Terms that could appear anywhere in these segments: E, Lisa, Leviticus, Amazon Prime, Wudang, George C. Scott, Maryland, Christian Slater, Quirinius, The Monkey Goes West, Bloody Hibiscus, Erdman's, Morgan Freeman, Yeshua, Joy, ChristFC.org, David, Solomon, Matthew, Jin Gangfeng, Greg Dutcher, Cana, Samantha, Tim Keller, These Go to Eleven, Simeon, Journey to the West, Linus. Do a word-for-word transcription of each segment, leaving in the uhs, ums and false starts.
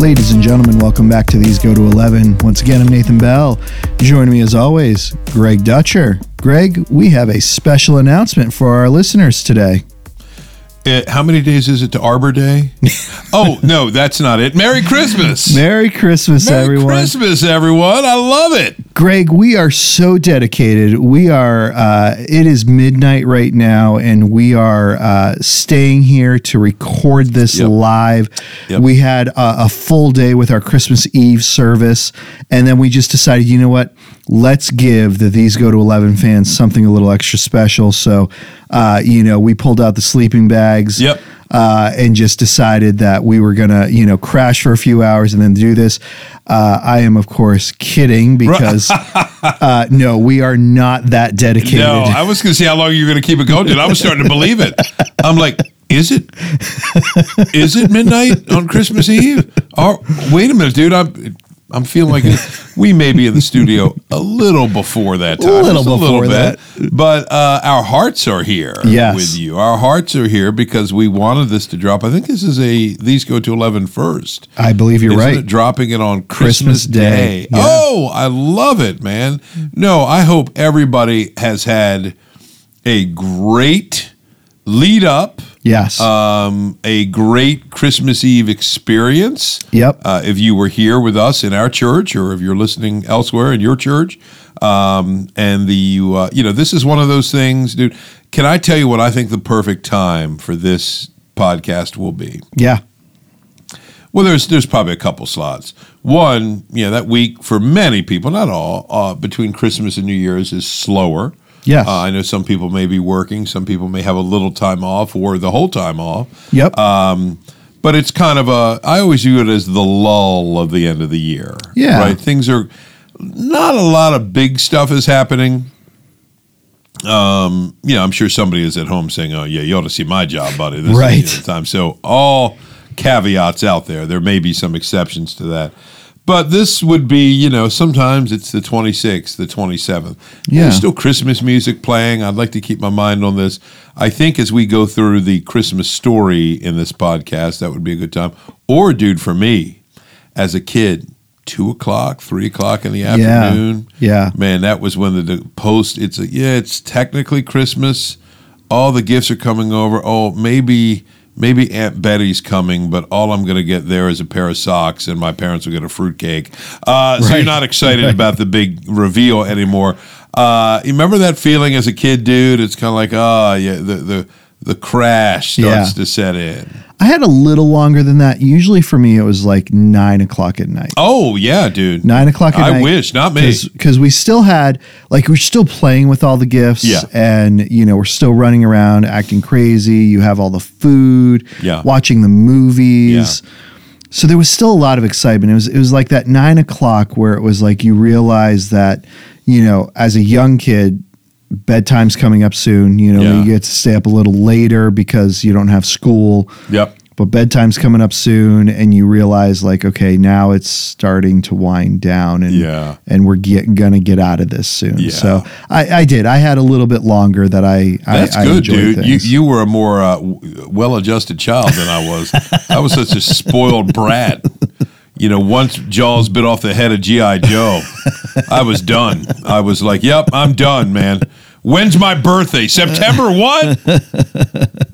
Ladies and gentlemen, welcome back to These Go to Eleven. Once again, I'm Nathan Bell. Joining me as always, Greg Dutcher. Greg, we have a special announcement for our listeners today. It, how many days is it to Arbor Day? Oh, no, that's not it. Merry Christmas. Merry Christmas, Merry everyone. Merry Christmas, everyone. I love it. Greg, we are so dedicated. We are, uh, it is midnight right now, and we are uh, staying here to record this yep. live. Yep. We had a, a full day with our Christmas Eve service, and then we just decided, you know what? Let's give the These Go to Eleven fans something a little extra special. So, uh, you know, we pulled out the sleeping bags yep. uh, and just decided that we were going to, you know, crash for a few hours and then do this. Uh, I am, of course, kidding because, uh, no, we are not that dedicated. No, I was going to see how long you were going to keep it going, dude. I was starting to believe it. I'm like, is it? Is it midnight on Christmas Eve? Oh, wait a minute, dude. I'm... I'm feeling like we may be in the studio a little before that time. A little before a little bit, that. But uh, our hearts are here yes. with you. Our hearts are here because we wanted this to drop. I think this is a These Go to Eleven first. I believe you're Isn't right. It dropping it on Christmas, Christmas Day. Day. Yeah. Oh, I love it, man. No, I hope everybody has had a great lead up. Yes. Um, a great Christmas Eve experience. Yep. Uh, if you were here with us in our church or if you're listening elsewhere in your church. Um, and the, uh, you know, this is one of those things, dude. Can I tell you what I think the perfect time for this podcast will be? Yeah. Well, there's there's probably a couple slots. One, you know, that week for many people, not all, uh, between Christmas and New Year's is slower. Yes. Uh, I know some people may be working. Some people may have a little time off or the whole time off. Yep. Um, but it's kind of a, I always view it as the lull of the end of the year. Yeah. Right? Things are, not a lot of big stuff is happening. Um, you know, I'm sure somebody is at home saying, oh, yeah, you ought to see my job, buddy. This right. is the time. So all caveats out there. There may be some exceptions to that. But this would be, you know, sometimes it's the twenty-sixth, the twenty-seventh. Yeah. There's still Christmas music playing. I'd like to keep my mind on this. I think as we go through the Christmas story in this podcast, that would be a good time. Or, dude, for me, as a kid, two o'clock, three o'clock in the afternoon. Yeah. yeah. Man, that was when the, the post, it's a, yeah, it's technically Christmas. All the gifts are coming over. Oh, maybe... Maybe Aunt Betty's coming, but all I'm going to get there is a pair of socks, and my parents will get a fruitcake. Uh, right. So you're not excited right. about the big reveal anymore. Uh, you remember that feeling as a kid, dude? It's kind of like, oh, yeah, the the the crash starts yeah. to set in. I had a little longer than that. Usually for me, it was like nine o'clock at night. Oh, yeah, dude. Nine o'clock at I night. I wish, not me. Because we still had, like, we're still playing with all the gifts. Yeah. And, you know, we're still running around acting crazy. You have all the food, yeah. watching the movies. Yeah. So there was still a lot of excitement. It was, it was like that nine o'clock where it was like you realize that, you know, as a young kid, bedtime's coming up soon. You know, yeah. you get to stay up a little later because you don't have school. Yep. But bedtime's coming up soon, and you realize, like, okay, now it's starting to wind down, and yeah. and we're get, gonna get out of this soon. Yeah. So I, I did. I had a little bit longer that I. That's I, good, I dude. You, you were a more uh, well-adjusted child than I was. I was such a spoiled brat. You know, once Jaws bit off the head of G I Joe, I was done. I was like, yep, I'm done, man. When's my birthday? September what?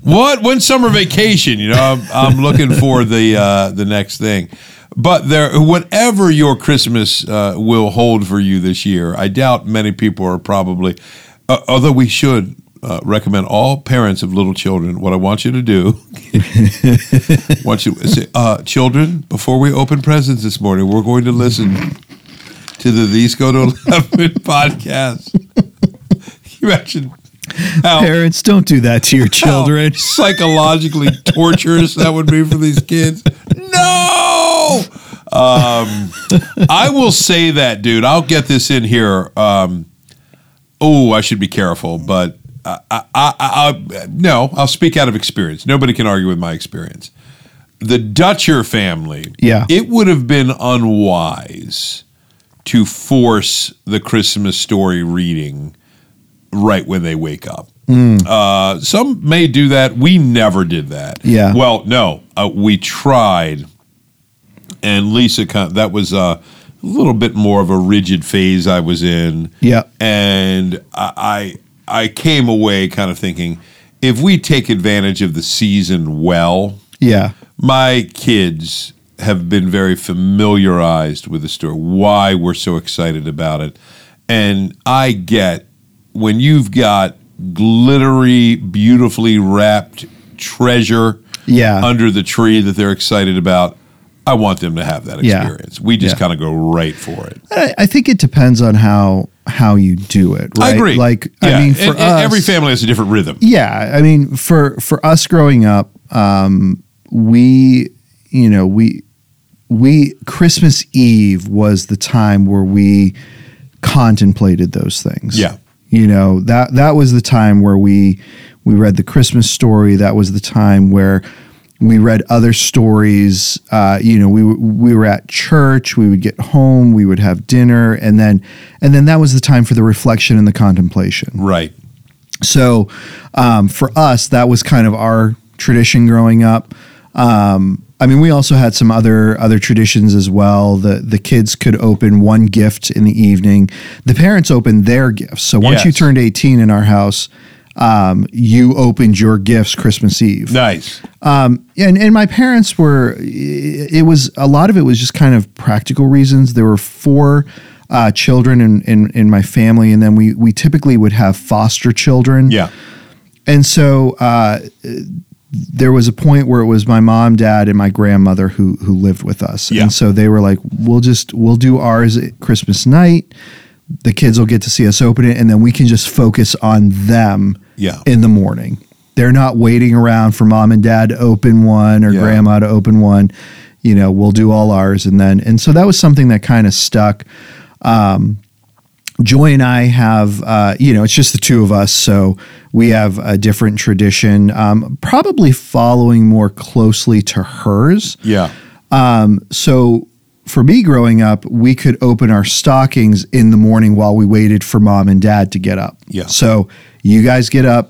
What? When's summer vacation? You know, I'm, I'm looking for the uh, the next thing. But there, whatever your Christmas uh, will hold for you this year, I doubt many people are probably, uh, although we should Uh, recommend all parents of little children. What I want you to do, I want you to say, uh, children, before we open presents this morning, we're going to listen to the These Go to Eleven podcast. Imagine how parents, don't do that to your children. Psychologically torturous that would be for these kids. No! Um, I will say that, dude. I'll get this in here. Um, oh, I should be careful, but I, I, I, I, no, I'll speak out of experience. Nobody can argue with my experience. The Dutcher family, yeah. It would have been unwise to force the Christmas story reading right when they wake up. Mm. Uh, some may do that. We never did that. Yeah. Well, no, uh, we tried. And Lisa, that was a little bit more of a rigid phase I was in. Yeah. And I, I came away kind of thinking, if we take advantage of the season well, yeah, my kids have been very familiarized with the story, why we're so excited about it. And I get when you've got glittery, beautifully wrapped treasure yeah. under the tree that they're excited about, I want them to have that experience. Yeah. We just yeah. kind of go right for it. I, I think it depends on how how you do it. Right? I agree. Like, yeah. I mean, for and, and us, every family has a different rhythm. Yeah, I mean, for for us growing up, um, we, you know, we we Christmas Eve was the time where we contemplated those things. Yeah, you know, that that was the time where we we read the Christmas story. That was the time where we read other stories. Uh, you know, we we were at church. We would get home. We would have dinner, and then and then that was the time for the reflection and the contemplation. Right. So, um, for us, that was kind of our tradition growing up. Um, I mean, we also had some other other traditions as well. The the kids could open one gift in the evening. The parents opened their gifts. So once yes. you turned eighteen in our house, Um, you opened your gifts Christmas Eve. Nice. Um, and, and my parents were, it was, a lot of it was just kind of practical reasons. There were four uh, children in, in, in my family, and then we, we typically would have foster children. Yeah. And so uh, there was a point where it was my mom, dad, and my grandmother who who lived with us. Yeah. And so they were like, we'll just, we'll do ours at Christmas night. The kids will get to see us open it, and then we can just focus on them yeah. in the morning. They're not waiting around for mom and dad to open one or yeah. grandma to open one. You know, we'll do all ours. And then, and so that was something that kind of stuck. Um, Joy and I have, uh, you know, it's just the two of us. So we have a different tradition, um, probably following more closely to hers. Yeah. Um, so, for me growing up, we could open our stockings in the morning while we waited for mom and dad to get up. Yeah. So you guys get up,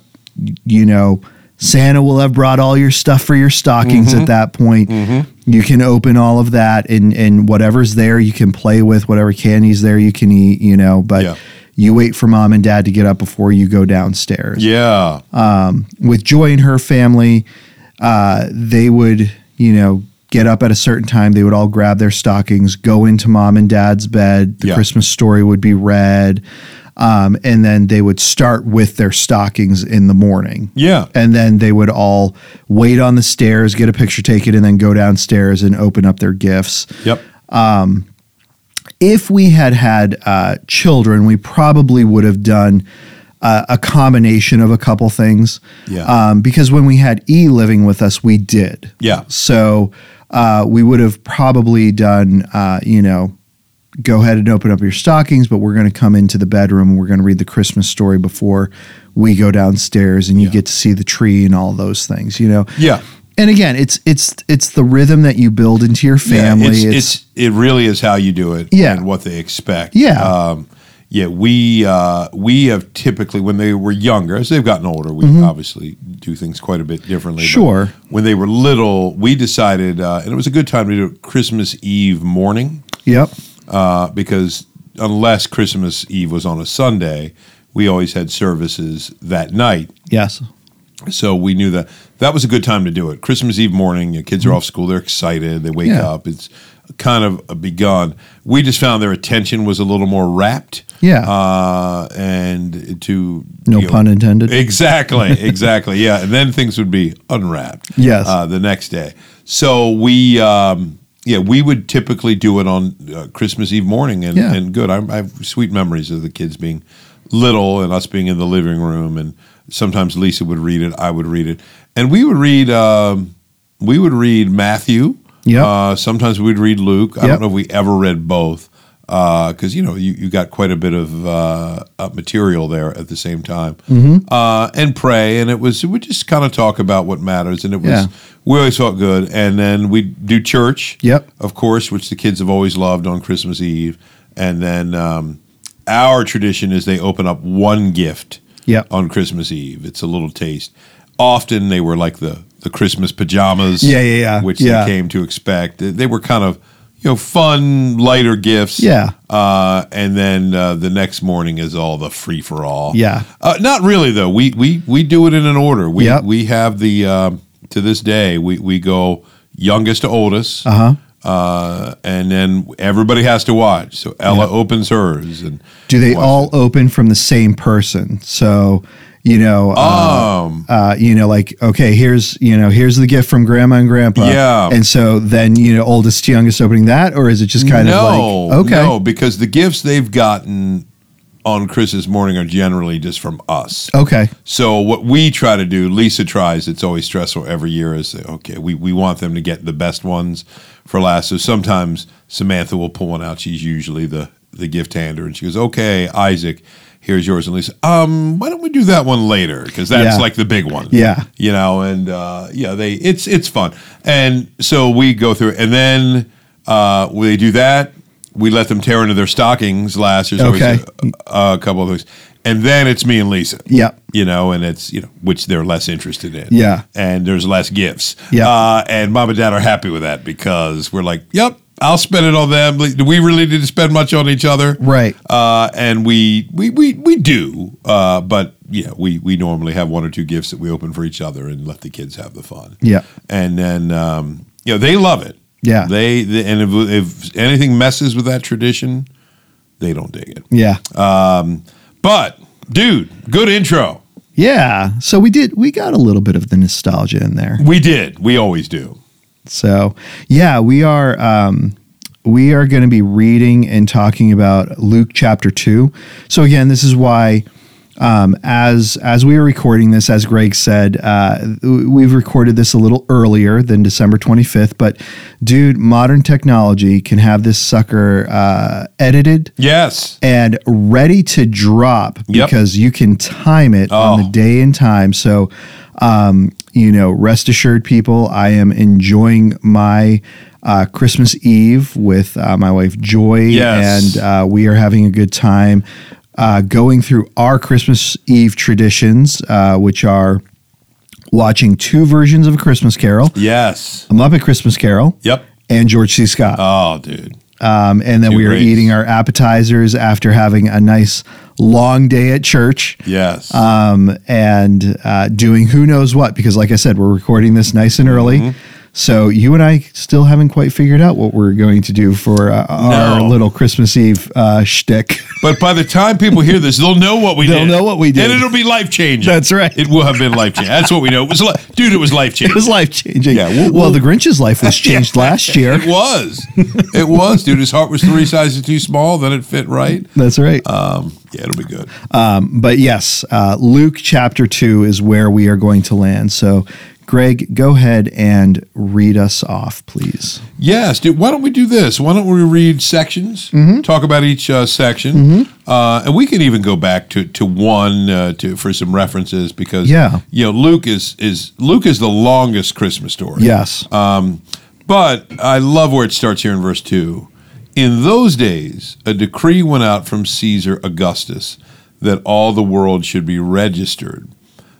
you know, Santa will have brought all your stuff for your stockings mm-hmm. at that point. Mm-hmm. You can open all of that, and, and whatever's there you can play with, whatever candy's there you can eat, you know, but yeah. you wait for mom and dad to get up before you go downstairs. Yeah. Um, with Joy and her family, uh, they would, you know, get up at a certain time. They would all grab their stockings, go into mom and dad's bed. The yeah. Christmas story would be read. Um, and then they would start with their stockings in the morning. Yeah. And then they would all wait on the stairs, get a picture taken, and then go downstairs and open up their gifts. Yep. Um, if we had had uh, children, we probably would have done uh, a combination of a couple things. Yeah. Um, because when we had E living with us, we did. Yeah. So Uh, we would have probably done, uh, you know, go ahead and open up your stockings, but we're going to come into the bedroom and we're going to read the Christmas story before we go downstairs, and you yeah. get to see the tree and all those things, you know? Yeah. And again, it's it's it's the rhythm that you build into your family. Yeah, it's, it's, it's it really is how you do it yeah. and what they expect. Yeah. Um, yeah, we uh, we have typically, when they were younger, as they've gotten older, we mm-hmm. obviously do things quite a bit differently. Sure. But when they were little, we decided, uh, and it was a good time to do it Christmas Eve morning. Yep. Uh, because unless Christmas Eve was on a Sunday, we always had services that night. Yes. So we knew that that was a good time to do it. Christmas Eve morning, your kids are mm-hmm. off school, they're excited, they wake yeah. up, it's kind of begun. We just found their attention was a little more rapt. Yeah. Uh, and to... No you know, pun intended. Exactly, exactly. yeah, and then things would be unwrapped. Yes. Uh, the next day. So we, um, yeah, we would typically do it on uh, Christmas Eve morning, and, yeah. and good. I, I have sweet memories of the kids being little and us being in the living room, and sometimes Lisa would read it, I would read it, and we would read um, we would read Matthew. Yep. Uh, sometimes we'd read Luke. I yep. don't know if we ever read both, because uh, you know you, you got quite a bit of uh, material there at the same time, mm-hmm. uh, and pray, and it was we just kind of talk about what matters, and it was yeah. we always felt good, and then we do church, yep, of course, which the kids have always loved on Christmas Eve, and then um, our tradition is they open up one gift, yep. on Christmas Eve. It's a little taste. Often they were like the the Christmas pajamas, yeah, yeah, yeah. which yeah. they came to expect. They were kind of, you know, fun, lighter gifts. Yeah. Uh, and then uh, the next morning is all the free-for-all. Yeah. Uh, not really, though. We we we do it in an order. We yep. we have the, um, to this day, we, we go youngest to oldest. Uh-huh. Uh, and then everybody has to watch. So Ella yep. opens hers. And do they all it. open from the same person? So... You know, um, uh, uh, you know, like, okay, here's, you know, here's the gift from grandma and grandpa. Yeah. And so then, you know, oldest to youngest opening that, or is it just kind no, of like, okay. No, because the gifts they've gotten on Christmas morning are generally just from us. Okay. So what we try to do, Lisa tries, it's always stressful every year, is, okay, we, we want them to get the best ones for last. So sometimes Samantha will pull one out. She's usually the, the gift hander. And she goes, okay, Isaac, here's yours. And Lisa, um, why don't we do that one later? Because that's yeah. like the big one. Yeah. You know, and uh, yeah, they it's it's fun. And so we go through, and then uh, we do that. We let them tear into their stockings last. There's okay. always a, a couple of things. And then it's me and Lisa. Yeah. You know, and it's, you know, which they're less interested in. Yeah. And there's less gifts. Yeah. Uh, and mom and dad are happy with that because we're like, yep. I'll spend it on them. We really didn't spend much on each other, right? Uh, and we we we we do, uh, but yeah, we we normally have one or two gifts that we open for each other and let the kids have the fun. Yeah, and then um, you know they love it. Yeah, they, they and if, if anything messes with that tradition, they don't dig it. Yeah, um, but dude, good intro. Yeah, so we did. We got a little bit of the nostalgia in there. We did. We always do. So, yeah, we are um, we are going to be reading and talking about Luke chapter two. So, again, this is why, um, as as we were recording this, as Greg said, uh, we've recorded this a little earlier than December twenty-fifth. But, dude, modern technology can have this sucker uh, edited. Yes. And ready to drop yep. because you can time it oh. on the day and time. So, um you know, rest assured, people, I am enjoying my uh, Christmas Eve with uh, my wife, Joy, yes. and uh, we are having a good time uh, going through our Christmas Eve traditions, uh, which are watching two versions of A Christmas Carol. Yes. A Muppet Christmas Carol. Yep. And George C. Scott. Oh, dude. Um, and then Two we are grapes. eating our appetizers after having a nice long day at church. Yes. Um, and uh, doing who knows what, because like I said, we're recording this nice and early. Mm-hmm. So you and I still haven't quite figured out what we're going to do for uh, our no. little Christmas Eve uh, shtick. But by the time people hear this, they'll know what we they'll did. They'll know what we did. And it'll be life-changing. That's right. It will have been life-changing. That's what we know. It was li- Dude, it was life-changing. It was life-changing. Yeah. Well, well the Grinch's life was changed yeah. last year. It was. It was, dude. His heart was three sizes too small. Then it fit right. That's right. Um, yeah, it'll be good. Um, but yes, uh, Luke chapter two is where we are going to land. So... Greg, go ahead and read us off, please. Yes, dude. Why don't we do this? Why don't we read sections, mm-hmm. talk about each uh, section, mm-hmm. uh, and we can even go back to to one uh, to for some references because yeah. you know Luke is is Luke is the longest Christmas story. Yes, um, but I love where it starts here in verse two. In those days, a decree went out from Caesar Augustus that all the world should be registered.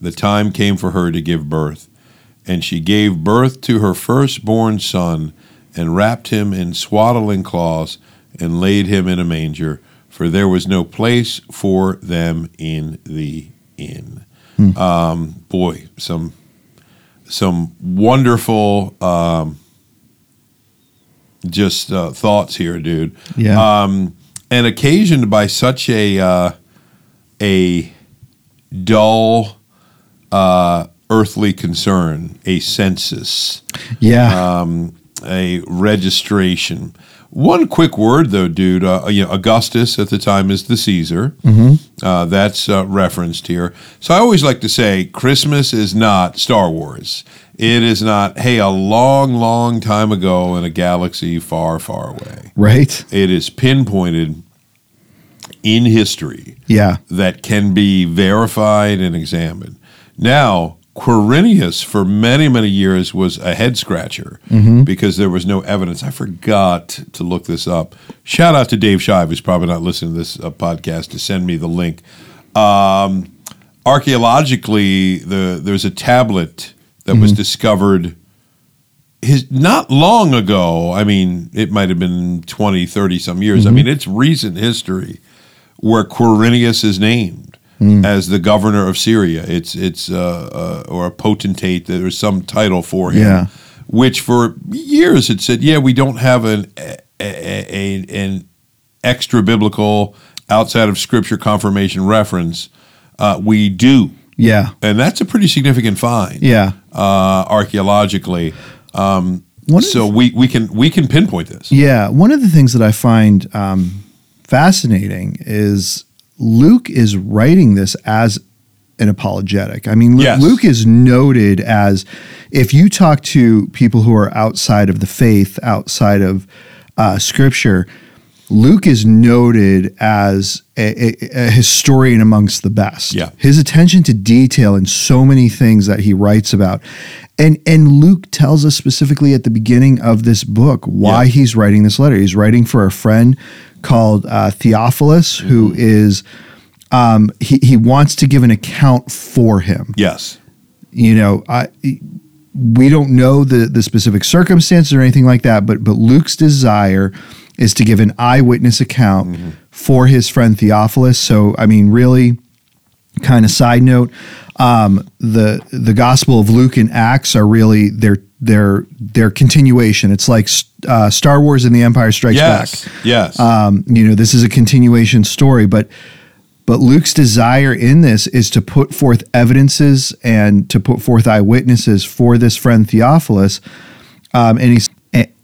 the time came for her to give birth, and she gave birth to her firstborn son and wrapped him in swaddling cloths and laid him in a manger, for there was no place for them in the in. Mm. Um, boy, some some wonderful um, just uh, thoughts here, dude. Yeah. Um, and occasioned by such a uh, a dull uh, earthly concern, a census, yeah, um, a registration. One quick word, though, dude. Uh, you know, Augustus at the time is the Caesar. Mm-hmm. Uh, that's uh, referenced here. So I always like to say Christmas is not Star Wars. It is not, hey, a long, long time ago in a galaxy far, far away. Right. It is pinpointed in history, yeah, that can be verified and examined. Now, Quirinius, for many, many years, was a head-scratcher, mm-hmm, because there was no evidence. I forgot to look this up. Shout out to Dave Shive, who's probably not listening to this uh, podcast, to send me the link. Um, archaeologically, the, there's a tablet that, mm-hmm, was discovered his, not long ago. I mean, it might have been twenty, thirty-some years. Mm-hmm. I mean, it's recent history where Quirinius is named. Mm. As the governor of Syria, it's it's uh, uh, or a potentate. There's some title for him, yeah, which for years had said, "Yeah, we don't have an a, a, a, an extra biblical outside of Scripture confirmation reference. Uh, we do, yeah, and that's a pretty significant find, yeah, uh, archaeologically. Um, so the, we we can we can pinpoint this. Yeah, one of the things that I find um, fascinating is Luke is writing this as an apologetic. I mean, Luke, yes. Luke is noted as, if you talk to people who are outside of the faith, outside of uh, Scripture, Luke is noted as a, a, a historian amongst the best. Yeah. His attention to detail in so many things that he writes about. And and Luke tells us specifically at the beginning of this book why, yeah, he's writing this letter. He's writing for a friend called uh, Theophilus, mm-hmm, who is, um, he, he wants to give an account for him. Yes. You know, I... we don't know the, the specific circumstances or anything like that, but but Luke's desire is to give an eyewitness account, mm-hmm, for his friend Theophilus. So, I mean, really, kind of side note, um, the the Gospel of Luke and Acts are really their their their continuation. It's like uh, Star Wars and The Empire Strikes, yes, Back. Yes, yes. Um, you know, this is a continuation story, but. But Luke's desire in this is to put forth evidences and to put forth eyewitnesses for this friend Theophilus. Um, and, he's,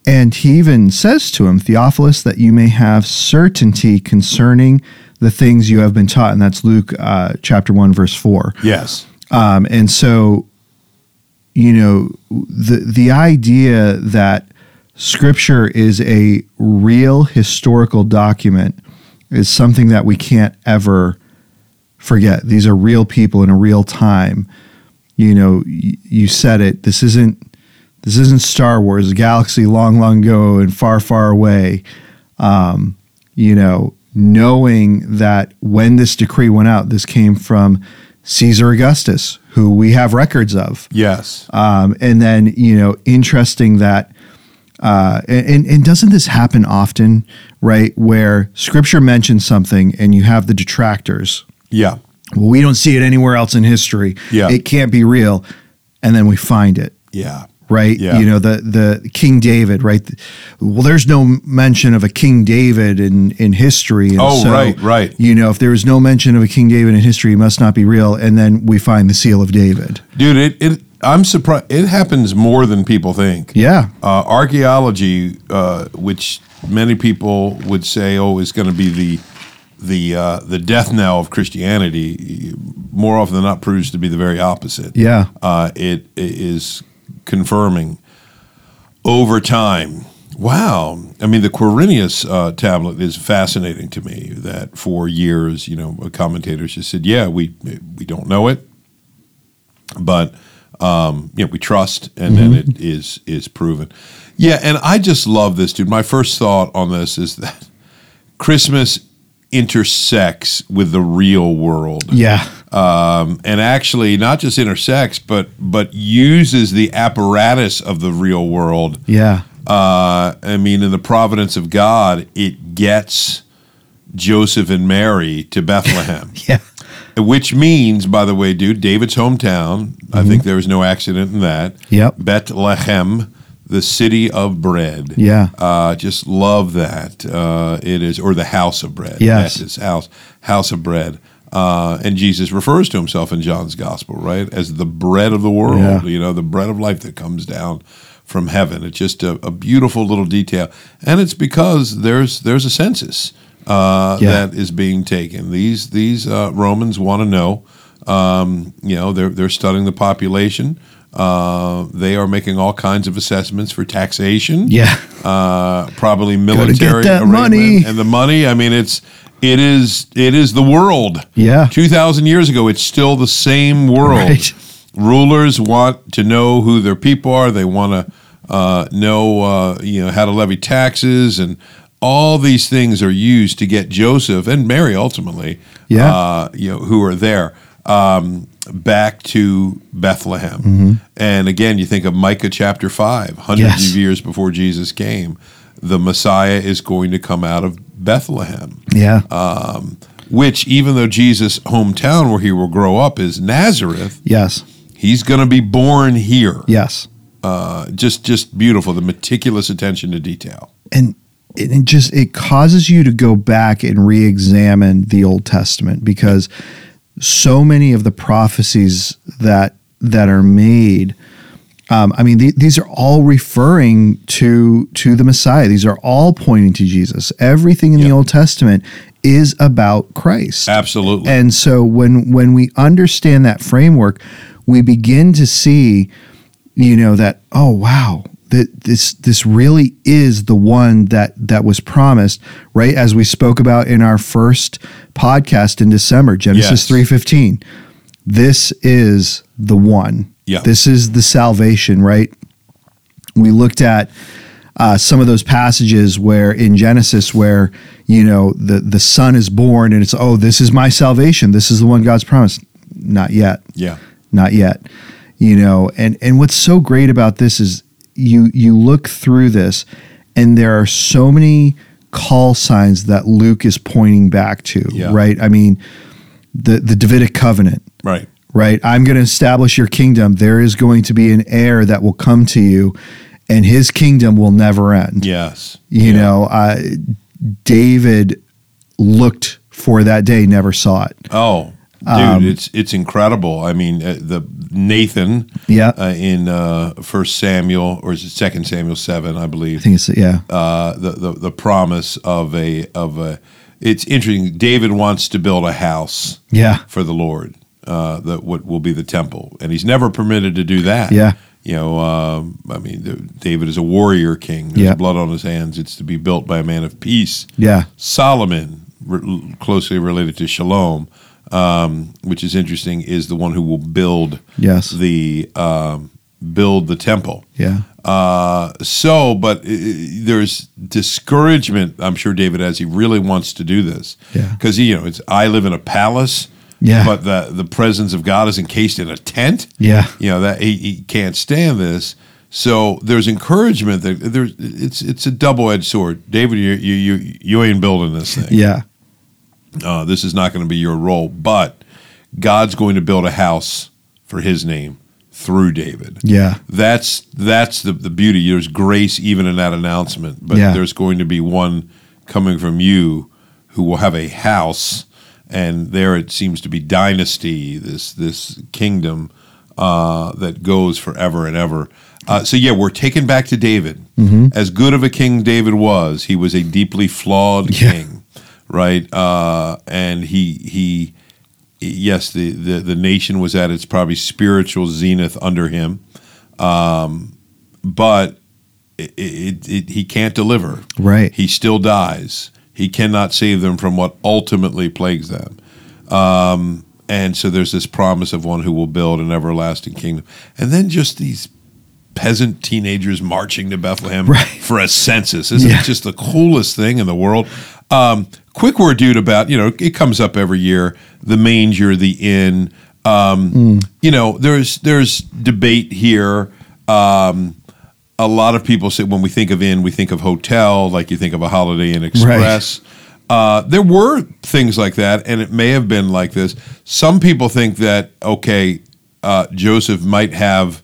and he even says to him, Theophilus, that you may have certainty concerning the things you have been taught. And that's Luke uh, chapter one, verse four. Yes. Um, and so, you know, the the idea that Scripture is a real historical document is something that we can't ever forget. These are real people in a real time. You know, y- you said it. This isn't this isn't Star Wars, a galaxy long, long ago and far, far away. Um, you know, knowing that when this decree went out, this came from Caesar Augustus, who we have records of. Yes. Um, and then, you know, interesting that Uh, and, and doesn't this happen often, right, where Scripture mentions something and you have the detractors? Yeah. Well, we don't see it anywhere else in history. Yeah. It can't be real. And then we find it. Yeah. Right? Yeah. You know, the, the King David, right? Well, there's no mention of a King David in, in history. And oh, so, right, right. You know, if there is no mention of a King David in history, it must not be real. And then we find the seal of David. Dude, it... it I'm surprised. It happens more than people think. Yeah. Uh, archaeology, uh, which many people would say, oh, is going to be the the uh, the death knell of Christianity, more often than not proves to be the very opposite. Yeah. Uh, it, it is confirming over time. Wow. I mean, the Quirinius uh, tablet is fascinating to me, that for years, you know, commentators just said, yeah, we we don't know it, but... Um, you know, we trust, and mm-hmm. then it is is proven. Yeah, and I just love this, dude. My first thought on this is that Christmas intersects with the real world. Yeah. Um, and actually not just intersects, but but uses the apparatus of the real world. Yeah. Uh, I mean, in the providence of God, it gets Joseph and Mary to Bethlehem. Yeah. Which means, by the way, dude, David's hometown. Mm-hmm. I think there was no accident in that. Yep. Bethlehem, the city of bread. Yeah. Uh, just love that. Uh, it is, or the house of bread. Yes. That's his house, house of bread. Uh, and Jesus refers to himself in John's gospel, right, as the bread of the world, yeah. you know, the bread of life that comes down from heaven. It's just a, a beautiful little detail. And it's because there's there's a census uh, yeah. that is being taken. These these uh, Romans want to know, um, you know, they're, they're studying the population. Uh, they are making all kinds of assessments for taxation. Yeah. Uh, probably military. Gotta get that money. And the money, I mean, it's, it is, it is the world. Yeah. two thousand years ago, it's still the same world. Right. Rulers want to know who their people are. They want to uh, know, uh, you know, how to levy taxes, and all these things are used to get Joseph and Mary ultimately, yeah. uh, you know, who are there. Um, back to Bethlehem. Mm-hmm. And again, you think of Micah chapter five, hundreds yes. of years before Jesus came, the Messiah is going to come out of Bethlehem. Yeah. Um, which, even though Jesus' hometown where he will grow up is Nazareth, yes. he's going to be born here. Yes. Uh, just just beautiful, the meticulous attention to detail. And it just, it causes you to go back and re-examine the Old Testament, because so many of the prophecies that that are made, um, I mean, th- these are all referring to to the Messiah. These are all pointing to Jesus. Everything in yep. the Old Testament is about Christ. Absolutely. And so when when we understand that framework, we begin to see, you know, that, oh, wow, that this this really is the one that that was promised, right? As we spoke about in our first podcast in December, Genesis yes. three fifteen. This is the one. Yeah. This is the salvation, right? We looked at uh, some of those passages where in Genesis where, you know, the, the son is born and it's, oh, this is my salvation. This is the one God's promised. Not yet. Yeah. Not yet. You know, and, and what's so great about this is, You you look through this, and there are so many call signs that Luke is pointing back to, yeah. right? I mean, the, the Davidic covenant, right? Right. I'm going to establish your kingdom. There is going to be an heir that will come to you, and his kingdom will never end. Yes. You yeah. know, uh, David looked for that day, never saw it. Oh. Dude, um, it's it's incredible. I mean, uh, the Nathan yeah. uh, in uh, First Samuel, or is it Second Samuel seven, I believe. I think it's, yeah. Uh, the, the the promise of a, of a, it's interesting. David wants to build a house yeah. for the Lord, uh, that what will be the temple. And he's never permitted to do that. Yeah. You know, um, I mean, David is a warrior king. There's yeah. blood on his hands. It's to be built by a man of peace. Yeah. Solomon, re- closely related to Shalom, Um, which is interesting, is the one who will build yes. the um, build the temple. Yeah. Uh, so, but it, there's discouragement, I'm sure David has. He really wants to do this. Yeah. Because, you know, it's, I live in a palace, yeah. but the, the presence of God is encased in a tent. Yeah. You know, that he, he can't stand this. So there's encouragement. That there's it's it's a double-edged sword. David, you you you, you ain't building this thing. Yeah. Uh, this is not going to be your role, but God's going to build a house for his name through David. Yeah. That's that's the, the beauty. There's grace even in that announcement, but yeah. there's going to be one coming from you who will have a house, and there it seems to be dynasty, this, this kingdom uh, that goes forever and ever. Uh, so, yeah, we're taken back to David. Mm-hmm. As good of a king David was, he was a deeply flawed yeah. king. Right, uh, and he he, yes, the, the, the nation was at its probably spiritual zenith under him, um, but it, it, it, he can't deliver. Right, he still dies. He cannot save them from what ultimately plagues them, um, and so there's this promise of one who will build an everlasting kingdom, and then just these peasant teenagers marching to Bethlehem right. for a census. Isn't yeah. it just the coolest thing in the world? Um, quick word, dude, about, you know, it comes up every year, the manger, the inn. Um, mm. You know, there's there's debate here. Um, a lot of people say when we think of inn, we think of hotel, like you think of a Holiday Inn Express. Right. Uh, there were things like that, and it may have been like this. Some people think that, okay, uh, Joseph might have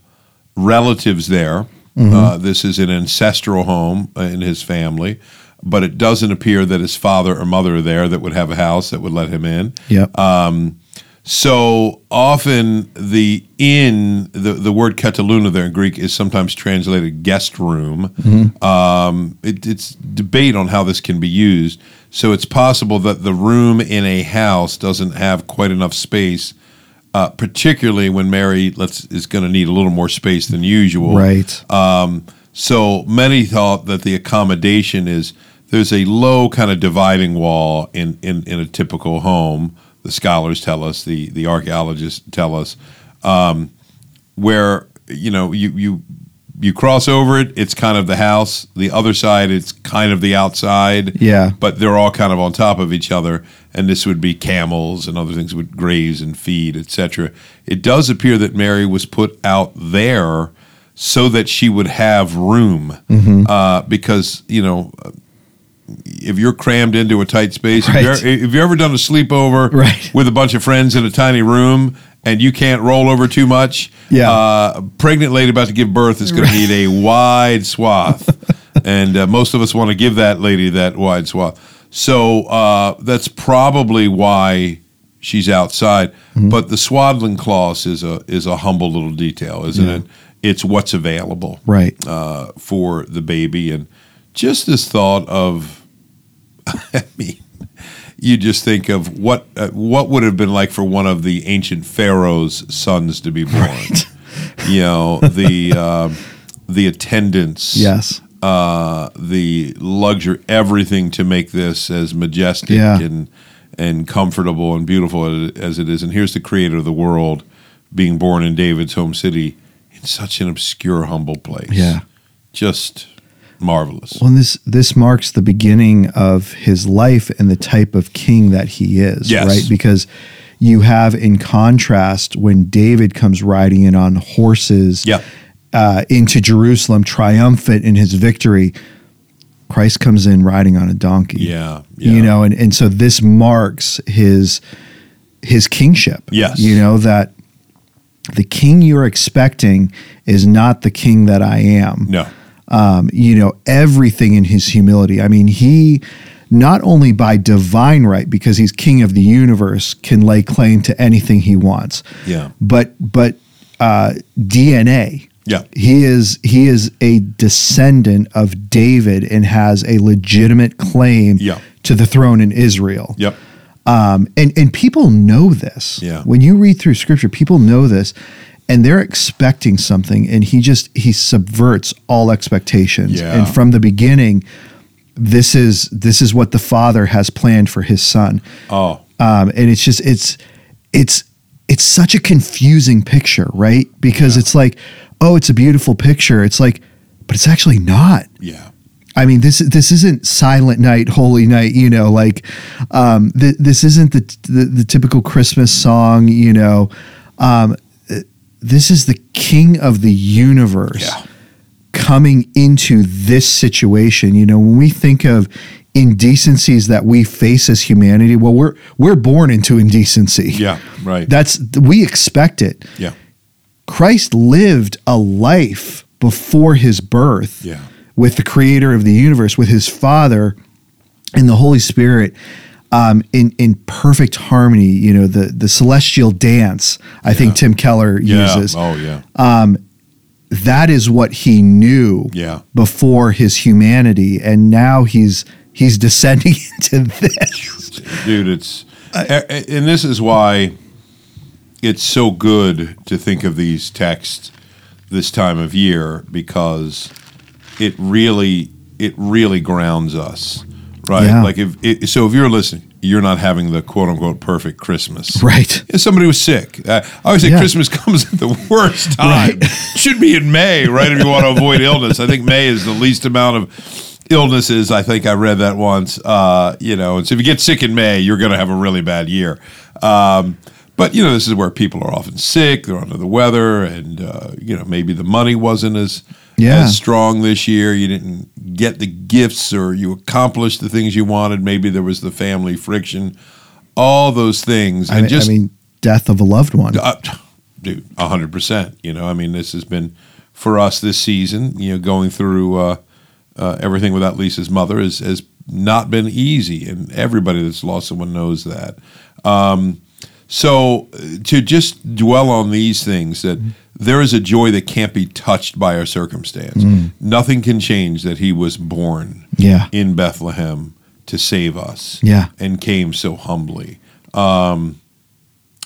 relatives there. Mm-hmm. Uh, this is an ancestral home in his family, but it doesn't appear that his father or mother are there that would have a house that would let him in. Yep. Um, so often the inn, the, the word kataluna there in Greek is sometimes translated guest room. Mm-hmm. Um, it, it's debate on how this can be used. So it's possible that the room in a house doesn't have quite enough space, uh, particularly when Mary let's, is going to need a little more space than usual. Right. Um, so many thought that the accommodation is there's a low kind of dividing wall in, in, in a typical home, the scholars tell us, the, the archaeologists tell us, um, where, you know, you, you you cross over it, it's kind of the house. The other side, it's kind of the outside. Yeah. But they're all kind of on top of each other, and this would be camels and other things would graze and feed, et cetera. It does appear that Mary was put out there so that she would have room, mm-hmm. uh, because, you know, if you're crammed into a tight space, right. if, you're, if you're ever done a sleepover right. with a bunch of friends in a tiny room and you can't roll over too much, yeah. uh, a pregnant lady about to give birth is going right. to need a wide swath. And uh, most of us want to give that lady that wide swath. So uh, that's probably why she's outside. Mm-hmm. But the swaddling cloth is a, is a humble little detail, isn't yeah. it? It's what's available right. uh, for the baby. And just this thought of, I mean, you just think of what uh, what would have been like for one of the ancient pharaoh's sons to be born. Right. You know, the uh, the attendants, yes, uh, the luxury, everything to make this as majestic yeah. and and comfortable and beautiful as it is. And here's the creator of the world being born in David's home city in such an obscure, humble place. Yeah, just. Marvelous. Well, and this this marks the beginning of his life and the type of king that he is, yes. right? Because you have, in contrast, when David comes riding in on horses yeah. uh, into Jerusalem, triumphant in his victory, Christ comes in riding on a donkey. Yeah, yeah. You know, and, and so this marks his his kingship. Yes. You know, that the king you're expecting is not the king that I am. No. Um, you know, everything in his humility. I mean, he not only by divine right, because he's king of the universe, can lay claim to anything he wants. Yeah. But but uh, D N A. Yeah. He is he is a descendant of David and has a legitimate claim yeah. to the throne in Israel. Yep. Um, and and people know this. Yeah. When you read through Scripture, people know this. And they're expecting something, and he just, he subverts all expectations. Yeah. And from the beginning, this is this is what the Father has planned for his son. Oh. Um, and it's just, it's, it's, it's such a confusing picture, right? Because yeah. it's like, oh, it's a beautiful picture. It's like, but it's actually not. Yeah. I mean, this this isn't Silent Night, Holy Night, you know, like, um, th- this isn't the, the, the typical Christmas song, you know, um, this is the king of the universe yeah. coming into this situation. You know, when we think of indecencies that we face as humanity, well, we're we're born into indecency. Yeah, right. That's we expect it. Yeah. Christ lived a life before his birth yeah. with the creator of the universe, with his Father and the Holy Spirit. Um, in, in perfect harmony, you know, the, the celestial dance, I yeah. think Tim Keller yeah. uses. Oh, yeah. Um, that is what he knew yeah. before his humanity, and now he's he's descending into this. Dude, it's... Uh, and this is why it's so good to think of these texts this time of year, because it really it really grounds us. Right, yeah. like if it, so, if you're listening, you're not having the quote unquote perfect Christmas, right? If somebody was sick, uh, I always say yeah. Christmas comes at the worst time. Right. Should be in May, right? If you want to avoid illness, I think May is the least amount of illnesses. I think I read that once. Uh, you know, and so if you get sick in May, you're going to have a really bad year. Um, but you know, this is where people are often sick; they're under the weather, and uh, you know, maybe the money wasn't as yeah. as strong this year. You didn't get the gifts, or you accomplished the things you wanted. Maybe there was the family friction, all those things. And I mean, just, I mean death of a loved one. Uh, dude, one hundred percent. You know, I mean, this has been, for us this season, you know, going through uh, uh, everything without Lisa's mother is, has not been easy. And everybody that's lost someone knows that. Um, so to just dwell on these things, that mm-hmm. there is a joy that can't be touched by our circumstance. Mm. Nothing can change that he was born yeah. in Bethlehem to save us yeah. and came so humbly. Um,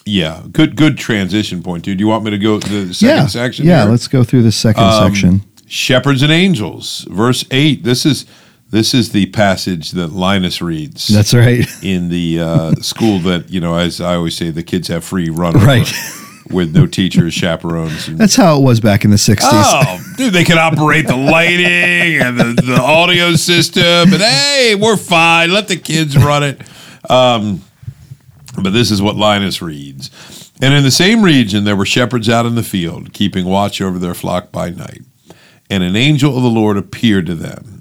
yeah, good good transition point, dude. Do you want me to go to the second yeah. section? Yeah, here? Let's go through the second um, section. Shepherds and angels, verse eight. This is This is the passage that Linus reads. That's right. In the uh, school that, you know, as I always say, the kids have free run over right. with no teachers, chaperones. And that's how it was back in the sixties. Oh, dude, they could operate the lighting and the, the audio system. But, hey, we're fine. Let the kids run it. Um, but this is what Linus reads. And in the same region, there were shepherds out in the field, keeping watch over their flock by night. And an angel of the Lord appeared to them,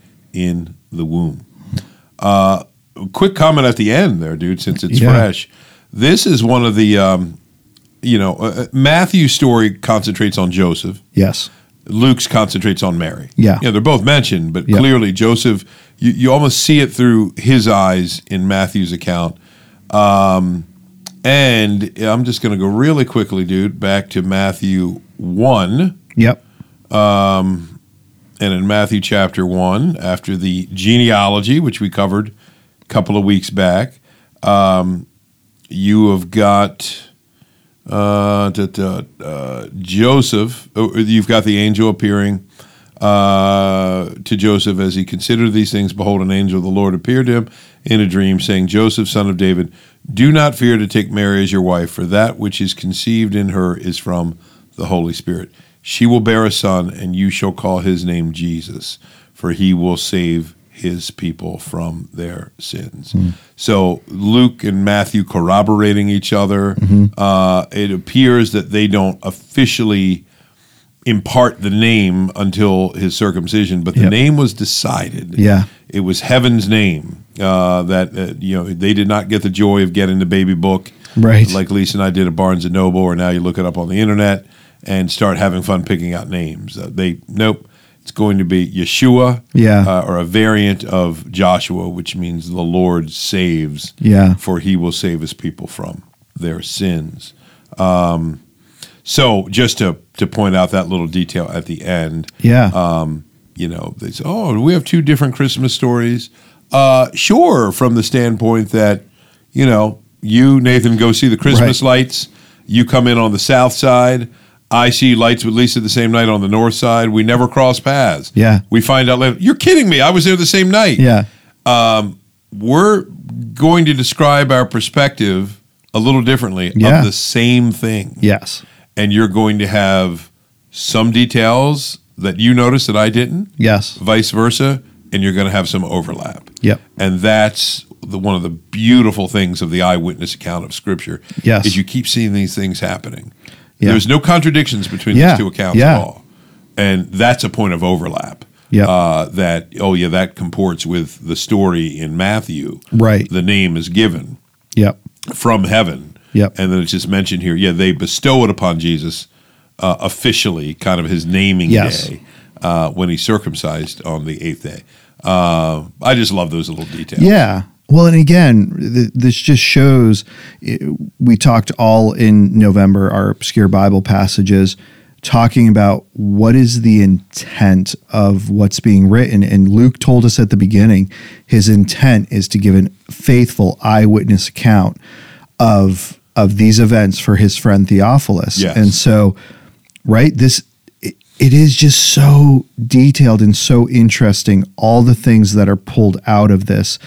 in the womb. Uh, quick comment at the end there, dude, since it's yeah. fresh. This is one of the, um, you know, uh, Matthew's story concentrates on Joseph. Yes. Luke's concentrates on Mary. Yeah. Yeah, they're both mentioned, but yeah. clearly Joseph, you, you almost see it through his eyes in Matthew's account. Um, and I'm just going to go really quickly, dude, back to Matthew one. Yep. Um, And in Matthew chapter one, after the genealogy, which we covered a couple of weeks back, um, you have got uh, da, da, uh, Joseph. You've got the angel appearing uh, to Joseph as he considered these things. Behold, an angel of the Lord appeared to him in a dream, saying, "Joseph, son of David, do not fear to take Mary as your wife, for that which is conceived in her is from the Holy Spirit. She will bear a son, and you shall call his name Jesus, for he will save his people from their sins." Mm. So Luke and Matthew corroborating each other. Mm-hmm. Uh, it appears that they don't officially impart the name until his circumcision, but the yep. name was decided. Yeah, it was heaven's name. Uh, that uh, you know, they did not get the joy of getting the baby book, right? Like Lisa and I did at Barnes and Noble, or now you look it up on the internet and start having fun picking out names. Uh, they nope, it's going to be Yeshua, yeah, uh, or a variant of Joshua, which means the Lord saves, yeah, for he will save his people from their sins. Um, so just to to point out that little detail at the end, yeah, um, you know, they say, "Oh, we have two different Christmas stories." Uh, sure, from the standpoint that, you know, you, Nathan, go see the Christmas right. lights. You come in on the south side. I see lights with Lisa the same night on the north side. We never cross paths. Yeah. We find out later, "You're kidding me. I was there the same night." Yeah. Um, we're going to describe our perspective a little differently yeah. of the same thing. Yes. And you're going to have some details that you noticed that I didn't. Yes. Vice versa. And you're going to have some overlap. Yep. And that's the one of the beautiful things of the eyewitness account of Scripture. Yes. Is you keep seeing these things happening. Yeah. There's no contradictions between yeah. these two accounts yeah. at all. And that's a point of overlap. Yeah. Uh, that, oh, yeah, that comports with the story in Matthew. Right. The name is given yep. from heaven. Yep. And then it's just mentioned here. Yeah, they bestow it upon Jesus uh, officially, kind of his naming yes. day, uh, when he's circumcised on the eighth day. Uh, I just love those little details. Yeah. Well, and again, th- this just shows, it, we talked all in November, our obscure Bible passages, talking about what is the intent of what's being written. And Luke told us at the beginning, his intent is to give a faithful eyewitness account of of these events for his friend Theophilus. Yes. And so, right, this it, it is just so detailed and so interesting, all the things that are pulled out of this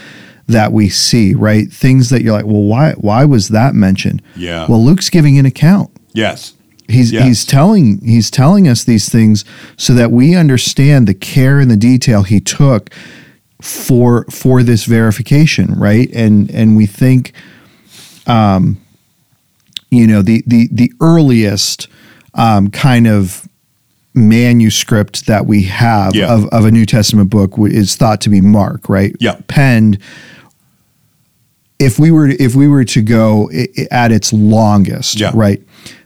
that we see, right? Things that you're like, well, why why was that mentioned? Yeah. Well, Luke's giving an account. Yes. He's yes. he's telling he's telling us these things so that we understand the care and the detail he took for for this verification, right? And and we think, um, you know, the the the earliest um, kind of manuscript that we have yeah. of of a New Testament book is thought to be Mark, right? Yeah, penned. If we were if we were to go at its longest, yeah. right?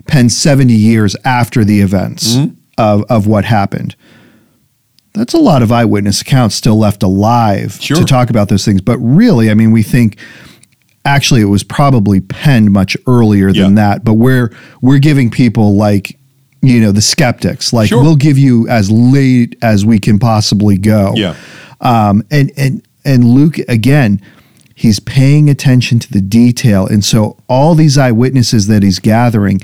Penned seventy years after the events mm-hmm. of, of what happened. That's a lot of eyewitness accounts still left alive sure. to talk about those things. But really, I mean, we think actually it was probably penned much earlier than yeah. that. But we're we're giving people like, you know, the skeptics, like sure. we'll give you as late as we can possibly go. Yeah. Um, and, and, and Luke, again, he's paying attention to the detail. And so all these eyewitnesses that he's gathering,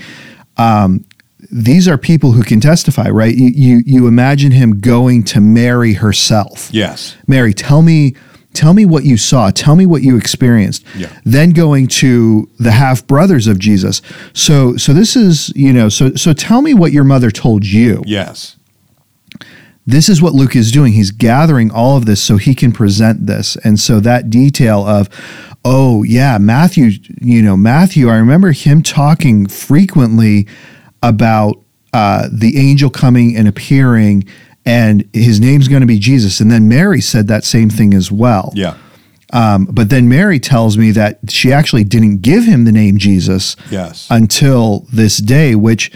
Um, these are people who can testify, right? You, you you imagine him going to Mary herself. Yes. Mary, tell me tell me what you saw. Tell me what you experienced. Yeah. Then going to the half-brothers of Jesus. So so this is, you know, so so tell me what your mother told you. Yes. This is what Luke is doing. He's gathering all of this so he can present this. And so that detail of, oh, yeah, Matthew, you know, Matthew, I remember him talking frequently about uh, the angel coming and appearing, and his name's going to be Jesus. And then Mary said that same thing as well. Yeah. Um, but then Mary tells me that she actually didn't give him the name Jesus yes. until this day, which,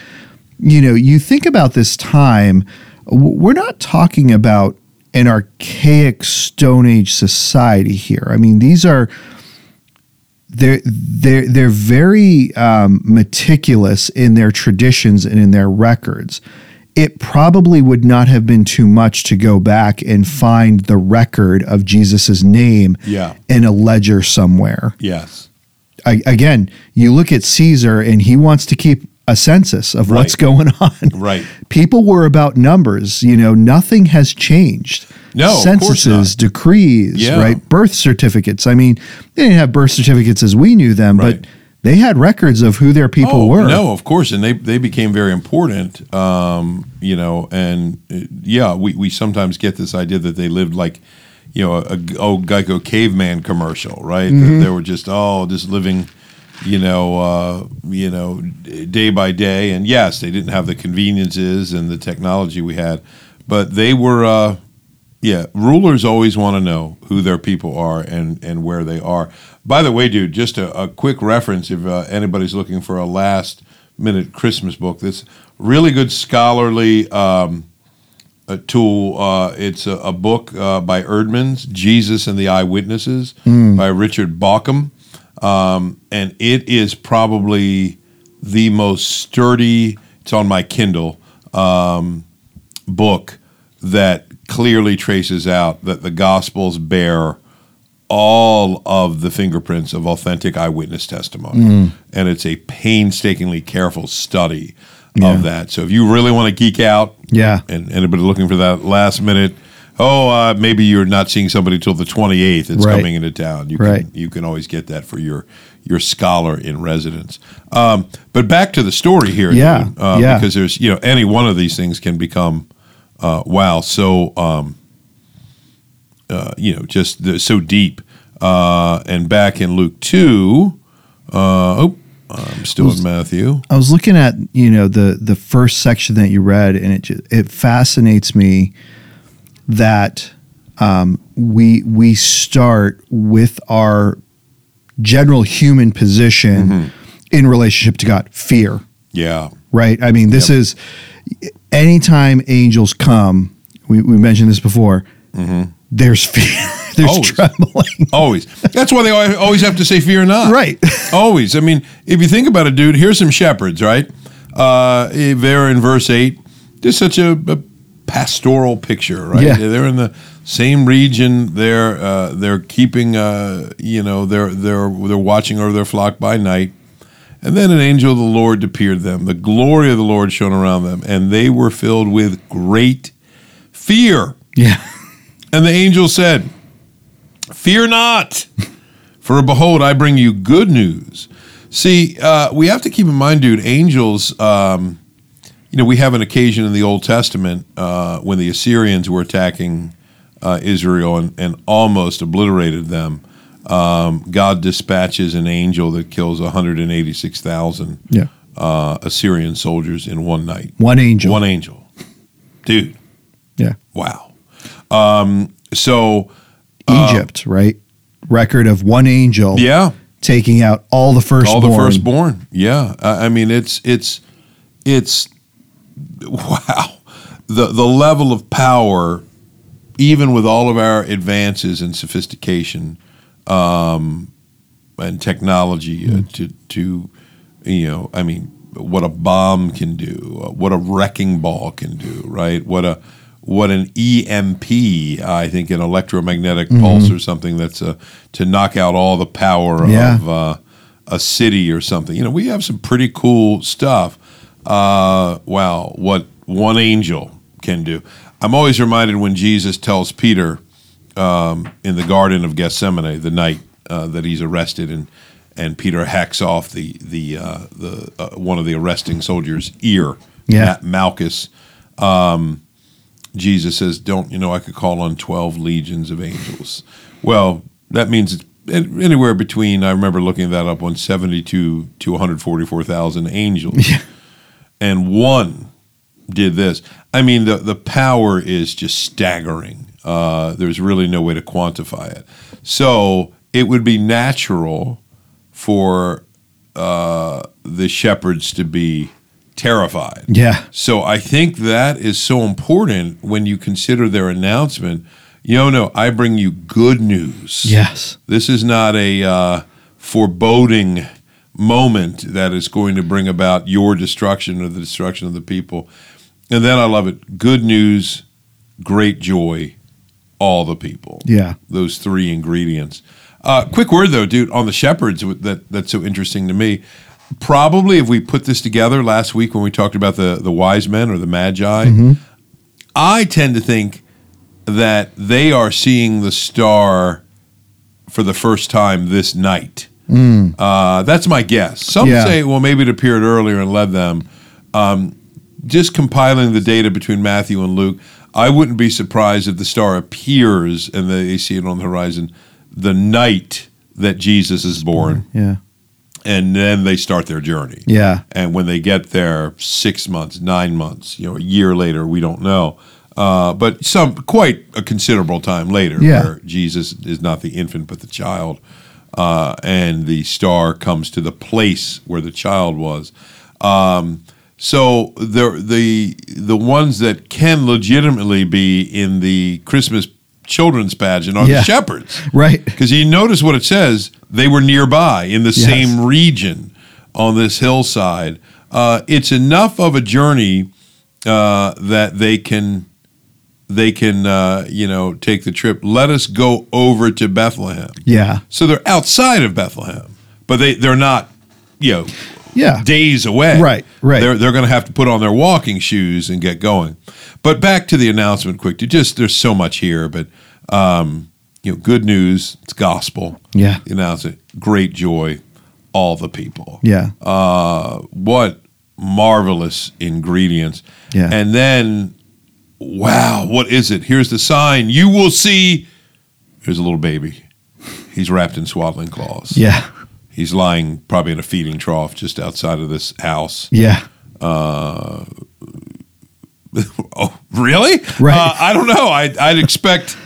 you know, you think about this time, we're not talking about an archaic Stone Age society here. I mean, these are they're they're they're very um, meticulous in their traditions and in their records. It probably would not have been too much to go back and find the record of Jesus's name yeah. in a ledger somewhere. Yes. I, again, you look at Caesar, and he wants to keep a census of right. what's going on. Right. People were about numbers. You know, nothing has changed. No, censuses, decrees, yeah. right? Birth certificates. I mean, they didn't have birth certificates as we knew them, right. but they had records of who their people oh, were. No, of course. And they, they became very important, um, you know, and uh, yeah, we, we sometimes get this idea that they lived like, you know, a, a old Geico caveman commercial, right? Mm-hmm. That they were just, oh, just living, you know, uh, you know, day by day. And yes, they didn't have the conveniences and the technology we had, but they were, uh, yeah, rulers always want to know who their people are and, and where they are. By the way, dude, just a, a quick reference, if uh, anybody's looking for a last-minute Christmas book, this really good scholarly um, a tool. Uh, it's a, a book uh, by Erdman's, Jesus and the Eyewitnesses, mm. by Richard Bauckham. Um, and it is probably the most sturdy, it's on my Kindle, um, book that clearly traces out that the Gospels bear all of the fingerprints of authentic eyewitness testimony. Mm. And it's a painstakingly careful study yeah. of that. So if you really want to geek out, yeah, and anybody looking for that last minute, oh, uh, maybe you're not seeing somebody till the twenty-eighth. It's right. coming into town. You right. can you can always get that for your your scholar in residence. Um, but back to the story here, yeah, dude, uh, yeah, because there's you know any one of these things can become uh, wow, so um, uh, you know just the, so deep. Uh, and back in Luke two, uh, oh, I'm still was, in Matthew. I was looking at, you know, the the first section that you read, and it just, it fascinates me that um, we we start with our general human position mm-hmm. in relationship to God, fear. Yeah. Right? I mean, this yep. is, anytime angels come, we, we mentioned this before, mm-hmm. there's fear. There's always. Trembling. Always. That's why they always have to say fear not. Right. Always. I mean, if you think about it, dude, here's some shepherds, right? Uh, they're in verse eight. Just such a, a pastoral picture, right? Yeah. They're in the same region. They're uh, they're keeping, uh, you know, they're, they're, they're watching over their flock by night. And then an angel of the Lord appeared to them. The glory of the Lord shone around them, and they were filled with great fear. Yeah. And the angel said, "Fear not, for behold, I bring you good news." See, uh, we have to keep in mind, dude, angels, um, you know, we have an occasion in the Old Testament uh, when the Assyrians were attacking uh, Israel and, and almost obliterated them. Um, God dispatches an angel that kills one hundred eighty-six thousand yeah. uh, Assyrian soldiers in one night. One angel. One angel. Dude. Yeah. Wow. Um, so... Egypt, um, right? Record of one angel, yeah, taking out all the firstborn. All the firstborn, yeah. I, I mean, it's it's it's wow, the the level of power, even with all of our advances in sophistication um, and technology, mm. uh, to to you know, I mean, what a bomb can do, uh, what a wrecking ball can do, right? What a What an E M P, I think, an electromagnetic mm-hmm. pulse or something that's a, to knock out all the power yeah. of uh, a city or something. You know, we have some pretty cool stuff. Uh, wow, what one angel can do. I'm always reminded when Jesus tells Peter um, in the Garden of Gethsemane the night uh, that he's arrested, and and Peter hacks off the the uh, the uh, one of the arresting soldiers' ear, yeah. Malchus. Um, Jesus says, don't, you know, I could call on twelve legions of angels. Well, that means it's anywhere between, I remember looking that up, on seventy-two to one hundred forty-four thousand angels. Yeah. And one did this. I mean, the, the power is just staggering. Uh, there's really no way to quantify it. So it would be natural for uh, the shepherds to be terrified. Yeah. So I think that is so important when you consider their announcement. You know, no, I bring you good news. Yes. This is not a uh, foreboding moment that is going to bring about your destruction or the destruction of the people. And then I love it. Good news, great joy, all the people. Yeah. Those three ingredients. Uh, quick word, though, dude, on the shepherds that that's so interesting to me. Probably, if we put this together last week when we talked about the, the wise men or the magi, mm-hmm. I tend to think that they are seeing the star for the first time this night. Mm. Uh, that's my guess. Some yeah. say, well, maybe it appeared earlier and led them. Um, just compiling the data between Matthew and Luke, I wouldn't be surprised if the star appears and they see it on the horizon the night that Jesus is born. Yeah. And then they start their journey. Yeah. And when they get there, six months, nine months, you know, a year later, we don't know. Uh, but some quite a considerable time later, yeah. where Jesus is not the infant but the child, uh, and the star comes to the place where the child was. Um, so the the the ones that can legitimately be in the Christmas children's pageant are yeah. the shepherds. Right. Because you notice what it says, they were nearby in the yes. same region on this hillside. Uh, it's enough of a journey uh, that they can they can uh, you know, take the trip. Let us go over to Bethlehem. Yeah. So they're outside of Bethlehem, but they, they're not, you know, yeah. days away. Right, right. They're they're going to have to put on their walking shoes and get going. But back to the announcement quick. Just there's so much here, but um, you know, good news, it's gospel. Yeah. The announcement, great joy, all the people. Yeah. Uh, what marvelous ingredients. Yeah. And then, wow, what is it? Here's the sign. You will see, here's a little baby. He's wrapped in swaddling cloths. Yeah. He's lying probably in a feeding trough just outside of this house. Yeah. Uh, oh, really? Right. Uh, I don't know. I'd, I'd expect...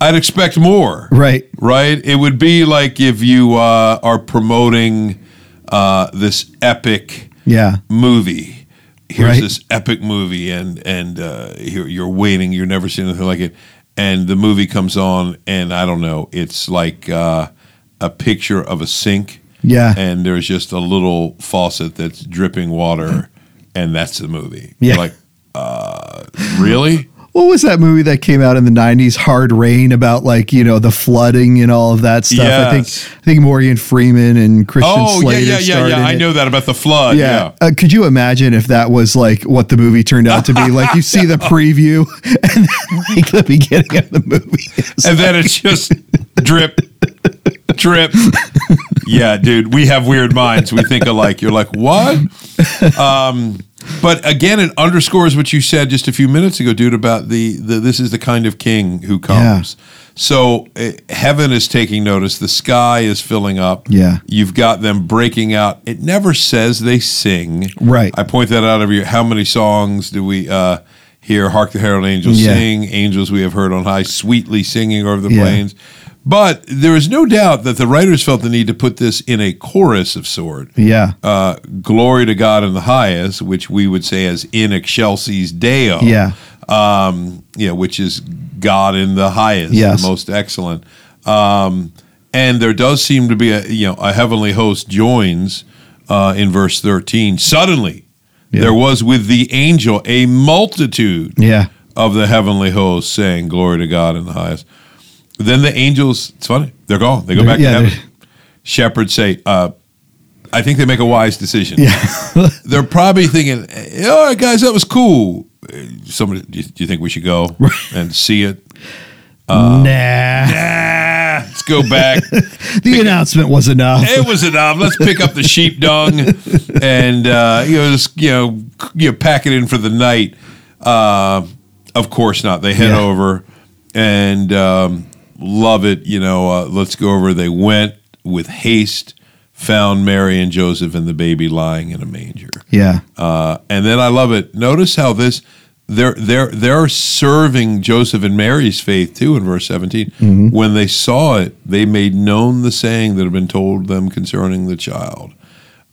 I'd expect more. Right. Right? It would be like if you uh, are promoting uh, this epic yeah. movie. Here's right. this epic movie, and and uh, you're, you're waiting. You're never seen anything like it. And the movie comes on, and I don't know. It's like uh, a picture of a sink. Yeah. And there's just a little faucet that's dripping water, and that's the movie. Yeah. You're like, uh, really? What was that movie that came out in the nineties, Hard Rain, about like, you know, the flooding and all of that stuff? Yes. I think I think Morgan Freeman and Christian oh, Slater yeah, yeah, starred yeah, yeah. I know that about the flood. Yeah. yeah. Uh, could you imagine if that was like what the movie turned out to be? Like you see the preview and then like the beginning of the movie. And like, then it's just drip, drip. Yeah, dude, we have weird minds. We think alike. You're like, what? Um But again, it underscores what you said just a few minutes ago, dude, about the, the this is the kind of king who comes. Yeah. So uh, heaven is taking notice. The sky is filling up. Yeah. You've got them breaking out. It never says they sing. Right. I point that out every year. How many songs do we uh, hear? Hark the Herald Angels yeah. sing. Angels we have heard on high, sweetly singing over the yeah. plains. But there is no doubt that the writers felt the need to put this in a chorus of sort. Yeah. Uh, glory to God in the highest, which we would say as in excelsis Deo. Yeah. Um, yeah, which is God in the highest, yes. the most excellent. Um, and there does seem to be a you know a heavenly host joins uh, in verse thirteen. Suddenly, yeah. there was with the angel a multitude yeah. of the heavenly host saying, "Glory to God in the highest." Then the angels, it's funny, they're gone. They go they're, back yeah, to heaven. Shepherds say, uh, I think they make a wise decision. Yeah. They're probably thinking, hey, all right, guys, that was cool. Somebody, do you, do you think we should go and see it? Uh, nah. Nah. Let's go back. the pick announcement up. was enough. It was enough. Let's pick up the sheep dung and uh, you know, just you know, you know, pack it in for the night. Uh, of course not. They head yeah. over and... Um, Love it, you know, uh, let's go over. They went with haste, found Mary and Joseph and the baby lying in a manger. Yeah. Uh, and then I love it. Notice how this, they're, they're, they're serving Joseph and Mary's faith too in verse seventeen. Mm-hmm. When they saw it, they made known the saying that had been told them concerning the child.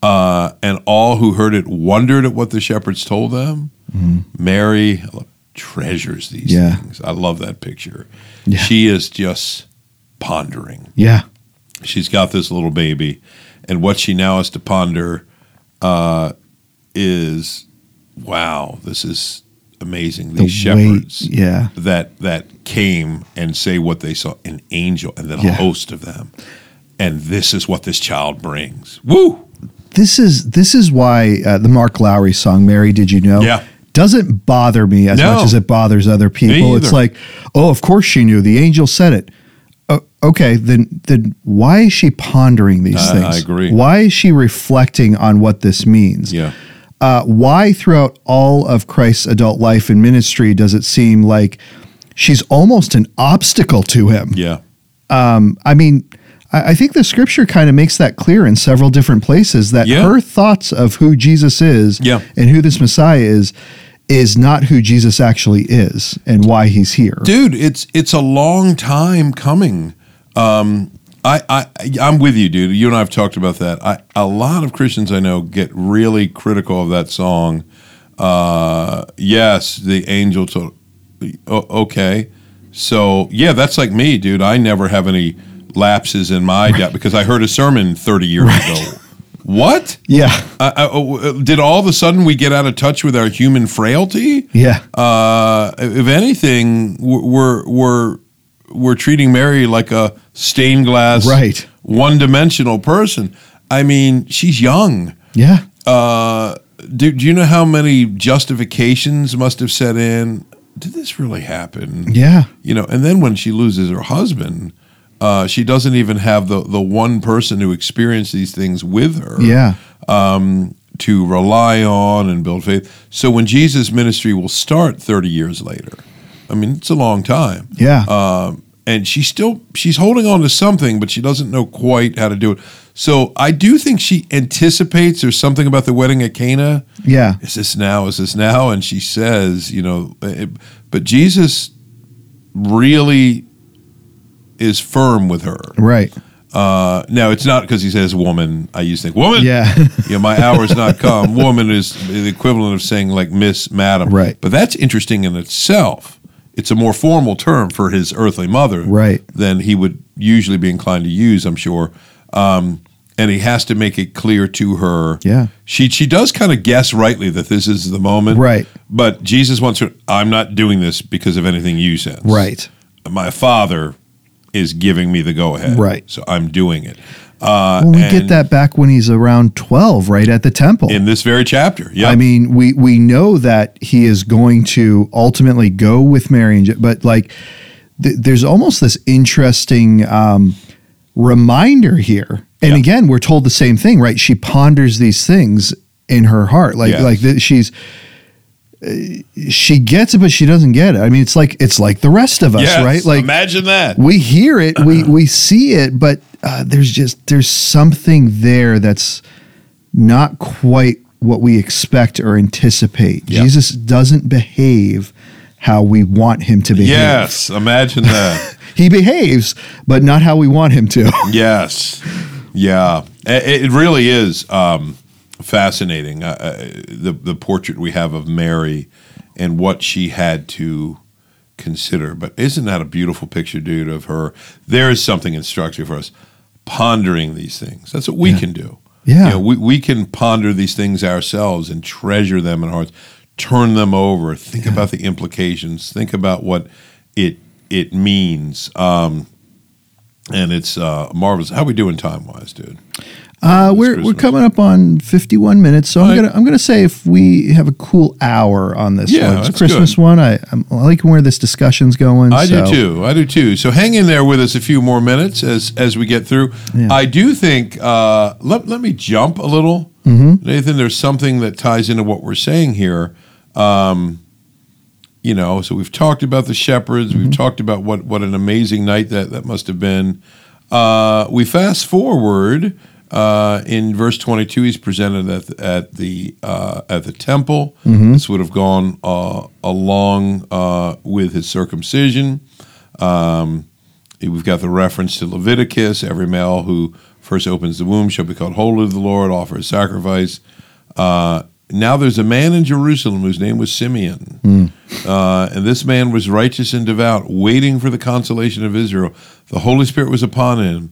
Uh, and all who heard it wondered at what the shepherds told them. Mm-hmm. Mary treasures these yeah. things. I love that picture. Yeah. She is just pondering. Yeah. She's got this little baby, and what she now has to ponder uh, is, wow, this is amazing. These the shepherds weight, yeah. that that came and say what they saw, an angel, and then yeah. a host of them. And this is what this child brings. Woo! This is, this is why uh, the Mark Lowry song, Mary, Did You Know? Yeah. Doesn't bother me as no. much as it bothers other people. It's like, oh, of course she knew. The angel said it. Uh, okay, then then why is she pondering these I, things? I agree. Why is she reflecting on what this means? Yeah. Uh, why throughout all of Christ's adult life and ministry does it seem like she's almost an obstacle to him? Yeah. Um, I mean, I, I think the scripture kind of makes that clear in several different places that yeah. her thoughts of who Jesus is yeah. and who this Messiah is is not who Jesus actually is and why he's here. Dude, it's it's a long time coming. Um, I, I, I'm with you, dude. You and I have talked about that. I, a lot of Christians I know get really critical of that song. Uh, yes, the angel told, okay. So, yeah, that's like me, dude. I never have any lapses in my doubt because I heard a sermon thirty years right. ago. What? Yeah. Uh, uh, did all of a sudden we get out of touch with our human frailty? Yeah. Uh, if anything, we're we're we're treating Mary like a stained glass, right. one-dimensional person. I mean, she's young. Yeah. Uh, do, do you know how many justifications must have set in? Did this really happen? Yeah. You know, and then when she loses her husband. Uh, she doesn't even have the the one person who experienced these things with her yeah. um, to rely on and build faith. So when Jesus' ministry will start thirty years later, I mean, it's a long time. Yeah. Um, and she still she's holding on to something, but she doesn't know quite how to do it. So I do think she anticipates there's something about the wedding at Cana. Yeah. Is this now? Is this now? And she says, you know, it, but Jesus really is firm with her. Right. Uh, now, it's not because he says woman. I used to think, woman? Yeah. You know, my hour's not come. Woman is the equivalent of saying, like, miss, madam. Right. But that's interesting in itself. It's a more formal term for his earthly mother right. than he would usually be inclined to use, I'm sure. Um, and he has to make it clear to her. Yeah. She she does kind of guess rightly that this is the moment. Right. But Jesus wants her, I'm not doing this because of anything you said. Right. My father is giving me the go-ahead. Right. So I'm doing it. Uh, well, we get that back when he's around twelve, right, at the temple. In this very chapter, yeah. I mean, we, we know that he is going to ultimately go with Mary, and, but like th- there's almost this interesting um, reminder here. And yeah. again, we're told the same thing, right? She ponders these things in her heart. Like, yes. like th- she's... she gets it, but she doesn't get it. I mean, it's like it's like the rest of us, yes, right? Like, imagine that. We hear it, we we see it, but uh, there's just there's something there that's not quite what we expect or anticipate. Yep. Jesus doesn't behave how we want him to behave. Yes, imagine that. He behaves, but not how we want him to. Yes, yeah, it, it really is. Um, Fascinating, uh, the the portrait we have of Mary and what she had to consider. But isn't that a beautiful picture, dude, of her? There is something instructive for us, pondering these things. That's what we yeah. can do. Yeah. You know, we, we can ponder these things ourselves and treasure them in our hearts, turn them over, think yeah. about the implications, think about what it it means. Um, and it's uh, marvelous. How are we doing time-wise, dude? Uh, we're Christmas. We're coming up on fifty-one minutes, so I'm I, gonna I'm gonna say if we have a cool hour on this yeah, one. It's a Christmas good. one. I I'm, I like where this discussion's going. I so. do too. I do too. So hang in there with us a few more minutes as as we get through. Yeah. I do think uh, let let me jump a little, mm-hmm. Nathan. There's something that ties into what we're saying here. Um, you know, so we've talked about the shepherds. Mm-hmm. We've talked about what what an amazing night that that must have been. Uh, we fast forward. Uh, in verse twenty-two, he's presented at the, at the uh, at the temple. Mm-hmm. This would have gone uh, along uh, with his circumcision. Um, we've got the reference to Leviticus: every male who first opens the womb shall be called holy to the Lord, offer a sacrifice. Uh, now there's a man in Jerusalem whose name was Simeon, mm. uh, and this man was righteous and devout, waiting for the consolation of Israel. The Holy Spirit was upon him.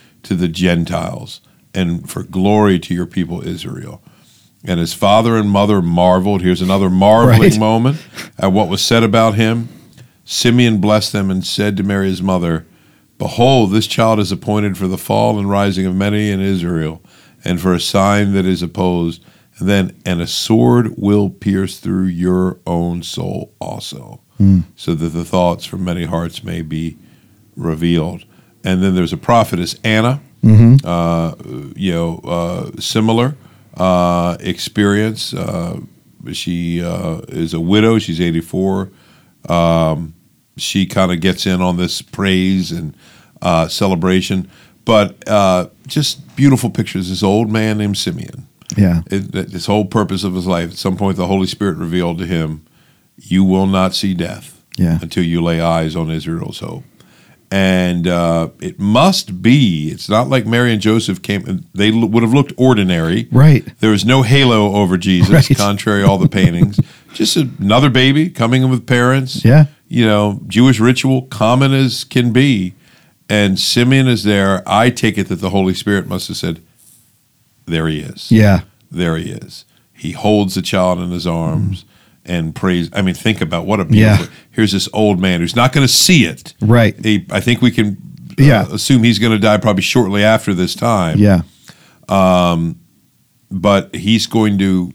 to the Gentiles and for glory to your people Israel. And his father and mother marveled. Here's another marveling right. moment at what was said about him. Simeon blessed them and said to Mary his mother, Behold, this child is appointed for the fall and rising of many in Israel, and for a sign that is opposed, and then and a sword will pierce through your own soul also, mm. so that the thoughts from many hearts may be revealed. And then there's a prophetess, Anna, mm-hmm. uh, you know, uh, similar uh, experience. Uh, she uh, is a widow. She's eighty-four. Um, she kind of gets in on this praise and uh, celebration. But uh, just beautiful pictures. This old man named Simeon. Yeah. It, this whole purpose of his life. At some point, the Holy Spirit revealed to him, you will not see death yeah. until you lay eyes on Israel's hope. And uh, it must be, it's not like Mary and Joseph came, they l- would have looked ordinary. Right. There was no halo over Jesus, right. contrary to all the paintings. Just another baby coming in with parents. Yeah. You know, Jewish ritual, common as can be. And Simeon is there. I take it that the Holy Spirit must have said, there he is. Yeah. There he is. He holds the child in his arms. Mm. and praise. I mean, think about what a beautiful. Yeah. Here's this old man who's not going to see it. Right. He, I think we can uh, yeah. assume he's going to die probably shortly after this time. Yeah. Um, but he's going to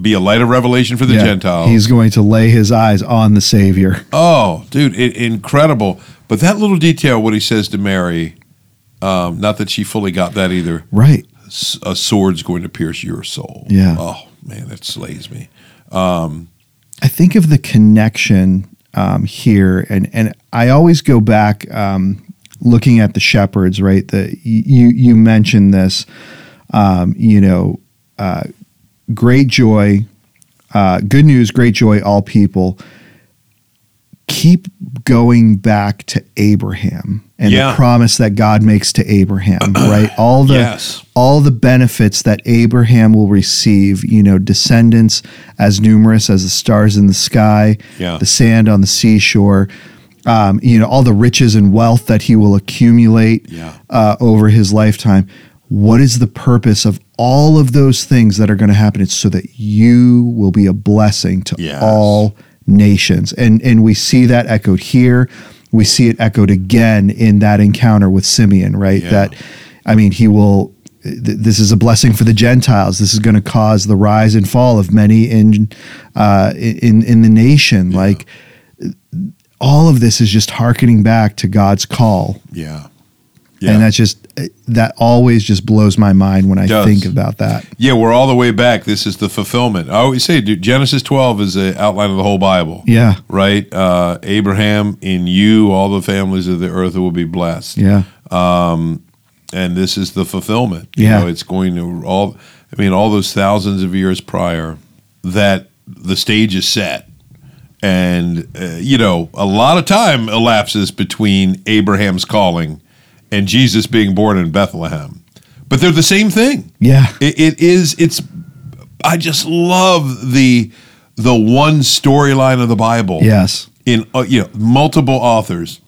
be a light of revelation for the yeah. Gentiles. He's going to lay his eyes on the Savior. Oh, dude, it, incredible. But that little detail, what he says to Mary, um, not that she fully got that either. Right. A sword's going to pierce your soul. Yeah. Oh, man, that slays me. Um, I think of the connection um, here, and, and I always go back um, looking at the shepherds, right? The, you, you mentioned this, um, you know, uh, great joy, uh, good news, great joy, all people. Keep going back to Abraham and yeah. the promise that God makes to Abraham, right? All the yes. all the benefits that Abraham will receive, you know, descendants as numerous as the stars in the sky, yeah. the sand on the seashore, um, you know, all the riches and wealth that he will accumulate yeah. uh, over his lifetime. What is the purpose of all of those things that are going to happen? It's so that you will be a blessing to yes. all nations. And and we see that echoed here. We see it echoed again in that encounter with Simeon, right? Yeah. That, I mean, he will, th- this is a blessing for the Gentiles. This is going to cause the rise and fall of many in uh, in, in the nation. Yeah. Like, all of this is just hearkening back to God's call. Yeah. Yeah. And that's just, that always just blows my mind when I Does. think about that. Yeah, we're all the way back. This is the fulfillment. I always say, dude, Genesis twelve is the outline of the whole Bible. Yeah. Right? Uh, Abraham, in you, all the families of the earth will be blessed. Yeah. Um, and this is the fulfillment. You yeah. know, it's going to all, I mean, all those thousands of years prior that the stage is set. And, uh, you know, a lot of time elapses between Abraham's calling and Jesus being born in Bethlehem, but they're the same thing. Yeah, it, it is. It's. I just love the the one storyline of the Bible. Yes, in uh, you know, multiple authors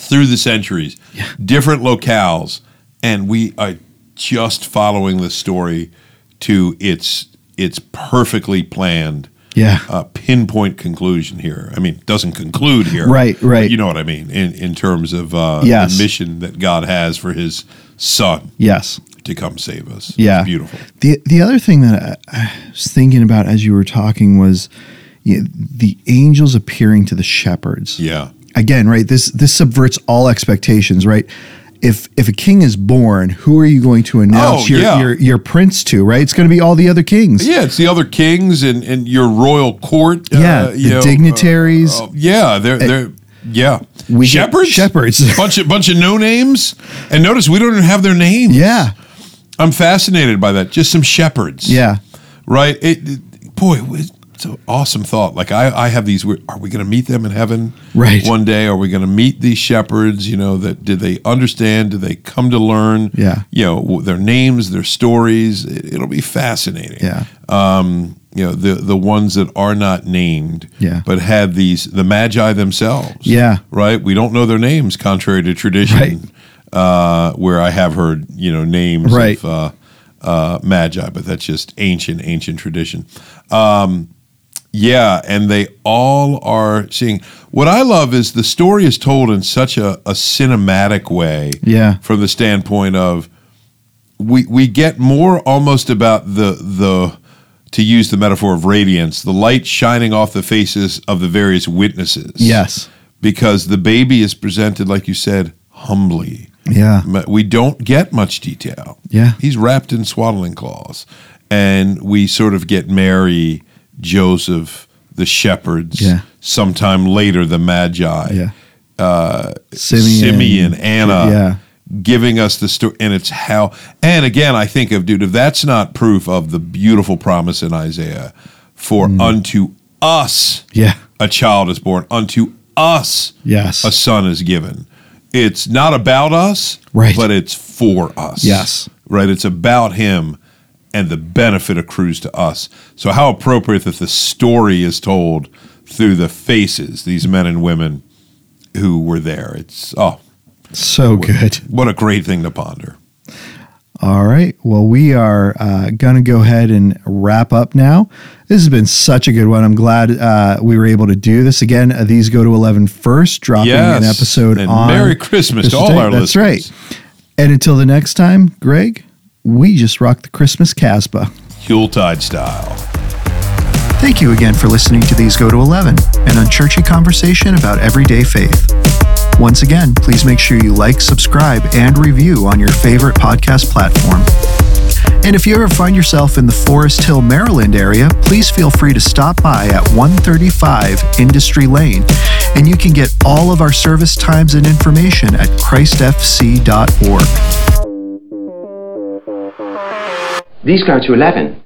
through the centuries, yeah. different locales, and we are just following the story to its its perfectly planned. Yeah, uh, pinpoint conclusion here. I mean, doesn't conclude here. Right, right. You know what I mean in, in terms of uh, yes. the mission that God has for His Son. Yes, to come save us. Yeah, it's beautiful. The the other thing that I was thinking about as you were talking was you know, the angels appearing to the shepherds. Yeah. Again, right. This this subverts all expectations, right? If if a king is born, who are you going to announce oh, your, yeah. your your prince to, right? It's going to be all the other kings. Yeah, it's the other kings and, and your royal court. Yeah, uh, you the know, dignitaries. Uh, uh, yeah, they're they're yeah. We shepherds, shepherds, bunch of bunch of no names. And notice we don't even have their names. Yeah, I'm fascinated by that. Just some shepherds. Yeah, right. It, it, boy, it's an awesome thought. Like I, I have these. Are we going to meet them in heaven? Right. One day, are we going to meet these shepherds? You know, that did they understand? Did they come to learn? Yeah. You know, their names, their stories. It, it'll be fascinating. Yeah. Um, you know, the the ones that are not named, yeah. but had these the magi themselves. Yeah. Right. We don't know their names, contrary to tradition. Right. Uh, where I have heard, you know, names right. of uh, uh, magi, but that's just ancient, ancient tradition. Um, Yeah, and they all are seeing. What I love is the story is told in such a, a cinematic way. Yeah. From the standpoint of we we get more almost about the the to use the metaphor of radiance, the light shining off the faces of the various witnesses. Yes. Because the baby is presented, like you said, humbly. Yeah. We don't get much detail. Yeah. He's wrapped in swaddling cloths. And we sort of get Mary, Joseph, the shepherds, yeah. sometime later, the Magi, yeah. uh, Simeon, Simeon, Anna, yeah. giving us the story. And it's how, and again, I think of, dude, if that's not proof of the beautiful promise in Isaiah, for mm. unto us yeah. a child is born, unto us yes. a son is given. It's not about us, right. but it's for us. Yes. Right? It's about him. And the benefit accrues to us. So how appropriate that the story is told through the faces, these men and women who were there. It's, oh. So what, good. What a great thing to ponder. All right. Well, we are uh, going to go ahead and wrap up now. This has been such a good one. I'm glad uh, we were able to do this. Again, uh, these go to eleven first, dropping yes, an episode and on. Merry Christmas to all our That's listeners. That's right. And until the next time, Greg, we just rock the Christmas Casbah. Yuletide style. Thank you again for listening to These Go to eleven, an unchurchy conversation about everyday faith. Once again, please make sure you like, subscribe, and review on your favorite podcast platform. And if you ever find yourself in the Forest Hill, Maryland area, please feel free to stop by at one thirty-five Industry Lane, and you can get all of our service times and information at christ f c dot org. These Go to eleven.